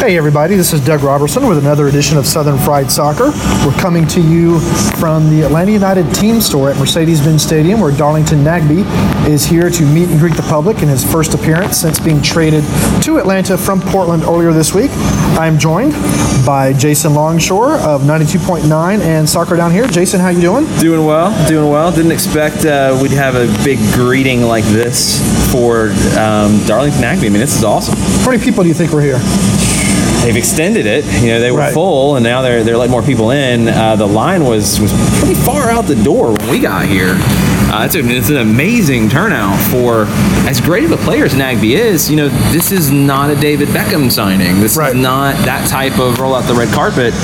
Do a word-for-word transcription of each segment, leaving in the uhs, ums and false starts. Hey everybody, this is Doug Robertson with another edition of Southern Fried Soccer. We're coming to you from the Atlanta United team store at Mercedes-Benz Stadium, where Darlington Nagbe is here to meet and greet the public in his first appearance since being traded to Atlanta from Portland earlier this week. I'm joined by Jason Longshore of ninety-two point nine and Soccer Down Here. Jason, how you doing? Doing well, doing well. Didn't expect uh, we'd have a big greeting like this for um, Darlington Nagbe. I mean, this is awesome. How many people do you think were here? They've extended it. You know, they were right. full, and now they're they're letting more people in. Uh, the line was, was pretty far out the door when we got here. Uh, it's, a, it's an amazing turnout for as great of a player as Nagbe is. You know, this is not a David Beckham signing. This right. is not that type of roll out the red carpet,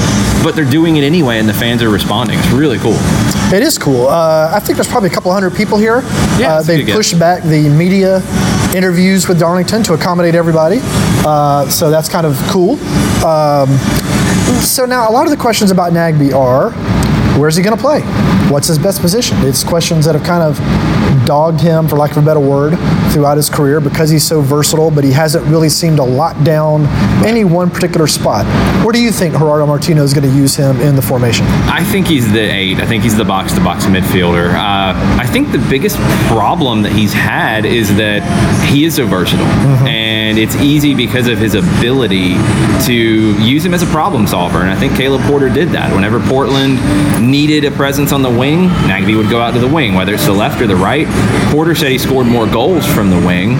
but they're doing it anyway, and the fans are responding. It's really cool. It is cool. Uh, I think there's probably a couple hundred people here. Yeah, uh, they pushed back the media interviews with Darlington to accommodate everybody. Uh, so that's kind of cool. Um, so now a lot of the questions about Nagbe are, where's he going to play? What's his best position? It's questions that have kind of dogged him, for lack of a better word, throughout his career because he's so versatile, but he hasn't really seemed to lock down any one particular spot. Where do you think Gerardo Martino is going to use him in the formation? I think he's the eight. I think he's the box-to-box midfielder. Uh, I think the biggest problem that he's had is that he is so versatile, mm-hmm. and it's easy because of his ability to use him as a problem solver, and I think Caleb Porter did that. Whenever Portland needed a presence on the wing, Nagbe would go out to the wing, whether it's the left or the right. Porter said he scored more goals from the wing.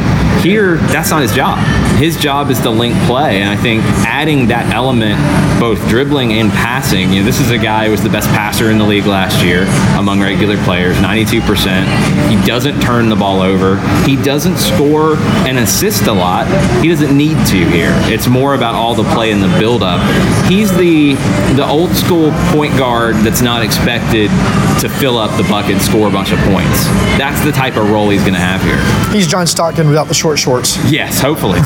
Here, that's not his job. His job is to link play, and I think adding that element, both dribbling and passing, you know, this is a guy who was the best passer in the league last year among regular players, ninety-two percent. He doesn't turn the ball over. He doesn't score and assist a lot. He doesn't need to here. It's more about all the play and the build-up. He's the, the old-school point guard that's not expected to fill up the bucket and score a bunch of points. That's the type of role he's going to have here. He's John Stockton without the short shorts. Yes, hopefully.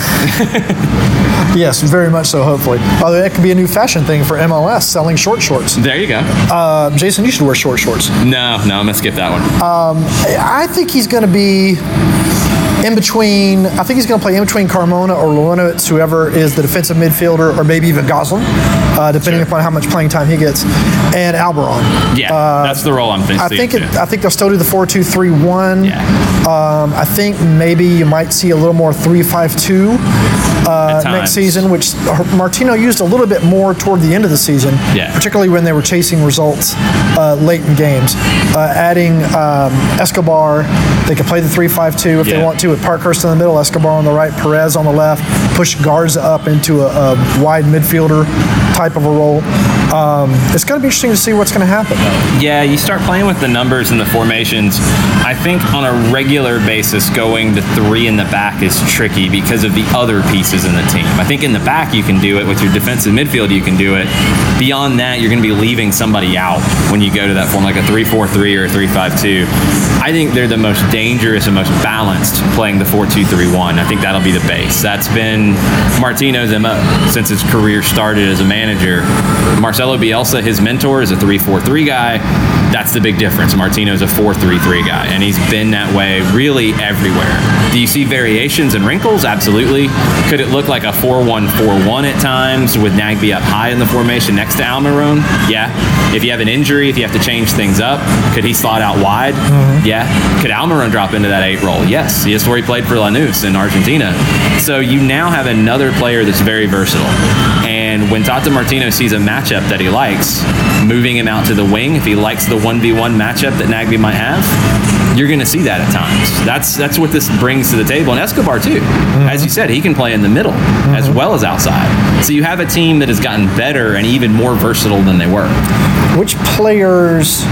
Yes, very much so, hopefully. Oh, that could be a new fashion thing for M L S, selling short shorts. There you go. Uh, Jason, you should wear short shorts. No, no, I'm going to skip that one. Um, I think he's going to be... in between, I think he's going to play in between Carmona or Luanovitz, whoever is the defensive midfielder, or maybe even Gosling, uh, depending sure. upon how much playing time he gets, and Almiron. Yeah, uh, that's the role I'm thinking. I think it, I think they'll still do the four two three one. Yeah. Um, I think maybe you might see a little more three five two uh, next season, which Martino used a little bit more toward the end of the season, yeah. particularly when they were chasing results uh, late in games. Uh, adding um, Escobar, they could play the three five two if yeah. they want to, with Parkhurst in the middle, Escobar on the right, Perez on the left, push Garza up into a, a wide midfielder type of a role. Um, it's going to be interesting to see what's going to happen. Yeah, you start playing with the numbers and the formations. I think on a regular basis, going to three in the back is tricky because of the other pieces in the team. I think in the back you can do it. With your defensive midfield, you can do it. Beyond that, you're going to be leaving somebody out when you go to that form, like a three four three or a three five two. I think they're the most dangerous and most balanced playing the four two three one. I think that'll be the base. That's been Martino's M O since his career started as a manager. Marcelo Bielsa, his mentor, is a three four three guy. That's the big difference. Martino's a four three three guy, and he's been that way really everywhere. Do you see variations and wrinkles? Absolutely. Could it look like a four one four one at times with Nagbe up high in the formation next to Almiron? Yeah. If you have an injury, if you have to change things up, could he slot out wide? Mm-hmm. Yeah. Could Almiron drop into that eight role? Yes. He is where he played for Lanús in Argentina. So you now have another player that's very versatile. And when Tata Martino sees a matchup that he likes, moving him out to the wing, if he likes the one v one matchup that Nagbe might have, you're going to see that at times. That's that's what this brings to the table. And Escobar, too. Mm-hmm. As you said, he can play in the middle mm-hmm. as well as outside. So you have a team that has gotten better and even more versatile than they were. Which players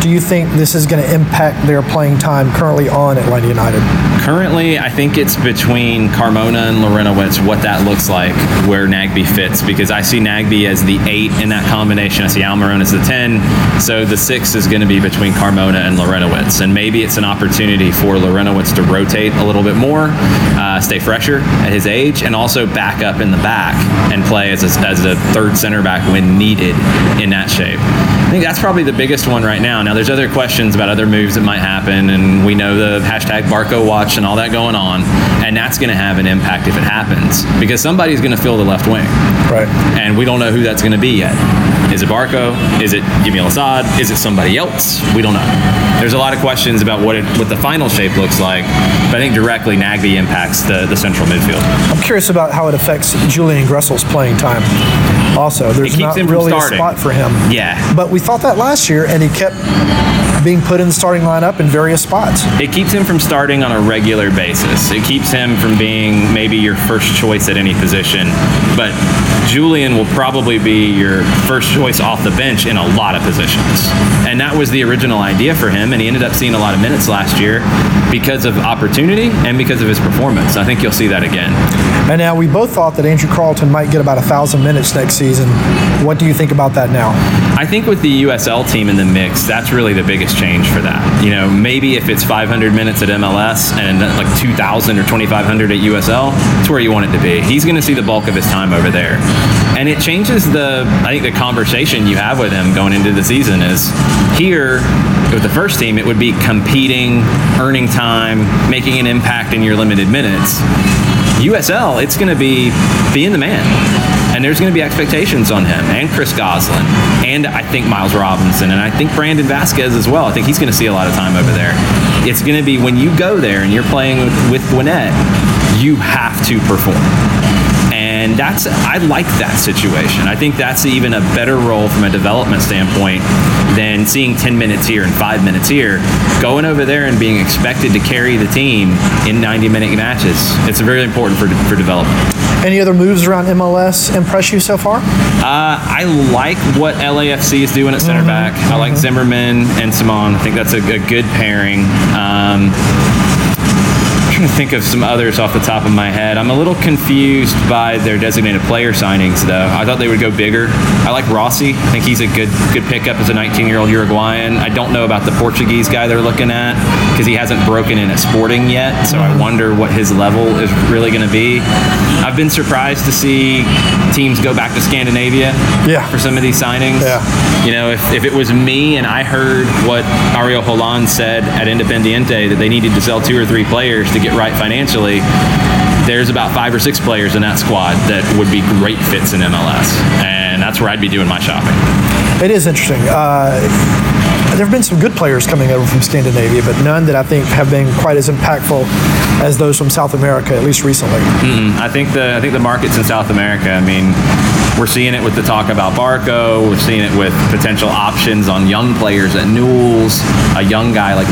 do you think this is going to impact their playing time currently on Atlanta United? Currently, I think it's between Carmona and Lorentewicz, what that looks like, where Nagbe fits, because I see Nagbe as the eight in that combination. I see Almiron as the ten. So the six is going to be between Carmona and Lorentewicz. And maybe it's an opportunity for Lorentewicz to rotate a little bit more, uh, stay fresher at his age, and also back up in the back and play as a, as a third center back when needed in that shape. I think that's probably the biggest one right now. Now, there's other questions about other moves that might happen, and we know the hashtag Barco watch and all that going on, and that's going to have an impact if it happens, because somebody's going to fill the left wing. Right. And we don't know who that's going to be yet. Is it Barco? Is it Yamil Assad? Is it somebody else? We don't know. There's a lot of questions about what it, what the final shape looks like, but I think directly Nagbe impacts the, the central midfield. I'm curious about how it affects Julian Gressel's playing time. Also, there's not really a spot for him. Yeah. But we thought that last year, and he kept being put in the starting lineup in various spots. It keeps him from starting on a regular basis. It keeps him from being maybe your first choice at any position. But Julian will probably be your first choice off the bench in a lot of positions. And that was the original idea for him, and he ended up seeing a lot of minutes last year because of opportunity and because of his performance. I think you'll see that again. And now we both thought that Andrew Carlton might get about one thousand minutes next season. What do you think about that now? I think with the U S L team in the mix, that's really the biggest change for that. You know, maybe if it's five hundred minutes at M L S and like two thousand or twenty-five hundred at U S L, that's where you want it to be. He's going to see the bulk of his time over there. And it changes the, I think, the conversation you have with him going into the season is here with the first team, it would be competing, earning time, making an impact in your limited minutes. U S L, it's going to be being the man. And there's going to be expectations on him and Chris Gosling and I think Miles Robinson and I think Brandon Vasquez as well. I think he's going to see a lot of time over there. It's going to be when you go there and you're playing with, with Gwinnett, you have to perform. And that's, I like that situation. I think that's even a better role from a development standpoint than seeing ten minutes here and five minutes here. Going over there and being expected to carry the team in ninety-minute matches, it's very important for, for development. Any other moves around M L S impress you so far? Uh, I like what L A F C is doing at center mm-hmm. back. I like mm-hmm. Zimmerman and Simone. I think that's a, a good pairing. Um, to think of some others off the top of my head. I'm a little confused by their designated player signings, though. I thought they would go bigger. I like Rossi. I think he's a good good pickup as a nineteen-year-old Uruguayan. I don't know about the Portuguese guy they're looking at because he hasn't broken in at Sporting yet, so I wonder what his level is really going to be. I've been surprised to see teams go back to Scandinavia yeah. for some of these signings. Yeah. You know, if, if it was me and I heard what Ariel Holland said at Independiente, that they needed to sell two or three players to get right financially, there's about five or six players in that squad that would be great fits in M L S, and that's where I'd be doing my shopping. It is interesting. Uh, there have been some good players coming over from Scandinavia, but none that I think have been quite as impactful as those from South America, at least recently. Mm-mm. I think the I think the markets in South America, I mean, we're seeing it with the talk about Barco. We're seeing it with potential options on young players at Newell's. A young guy like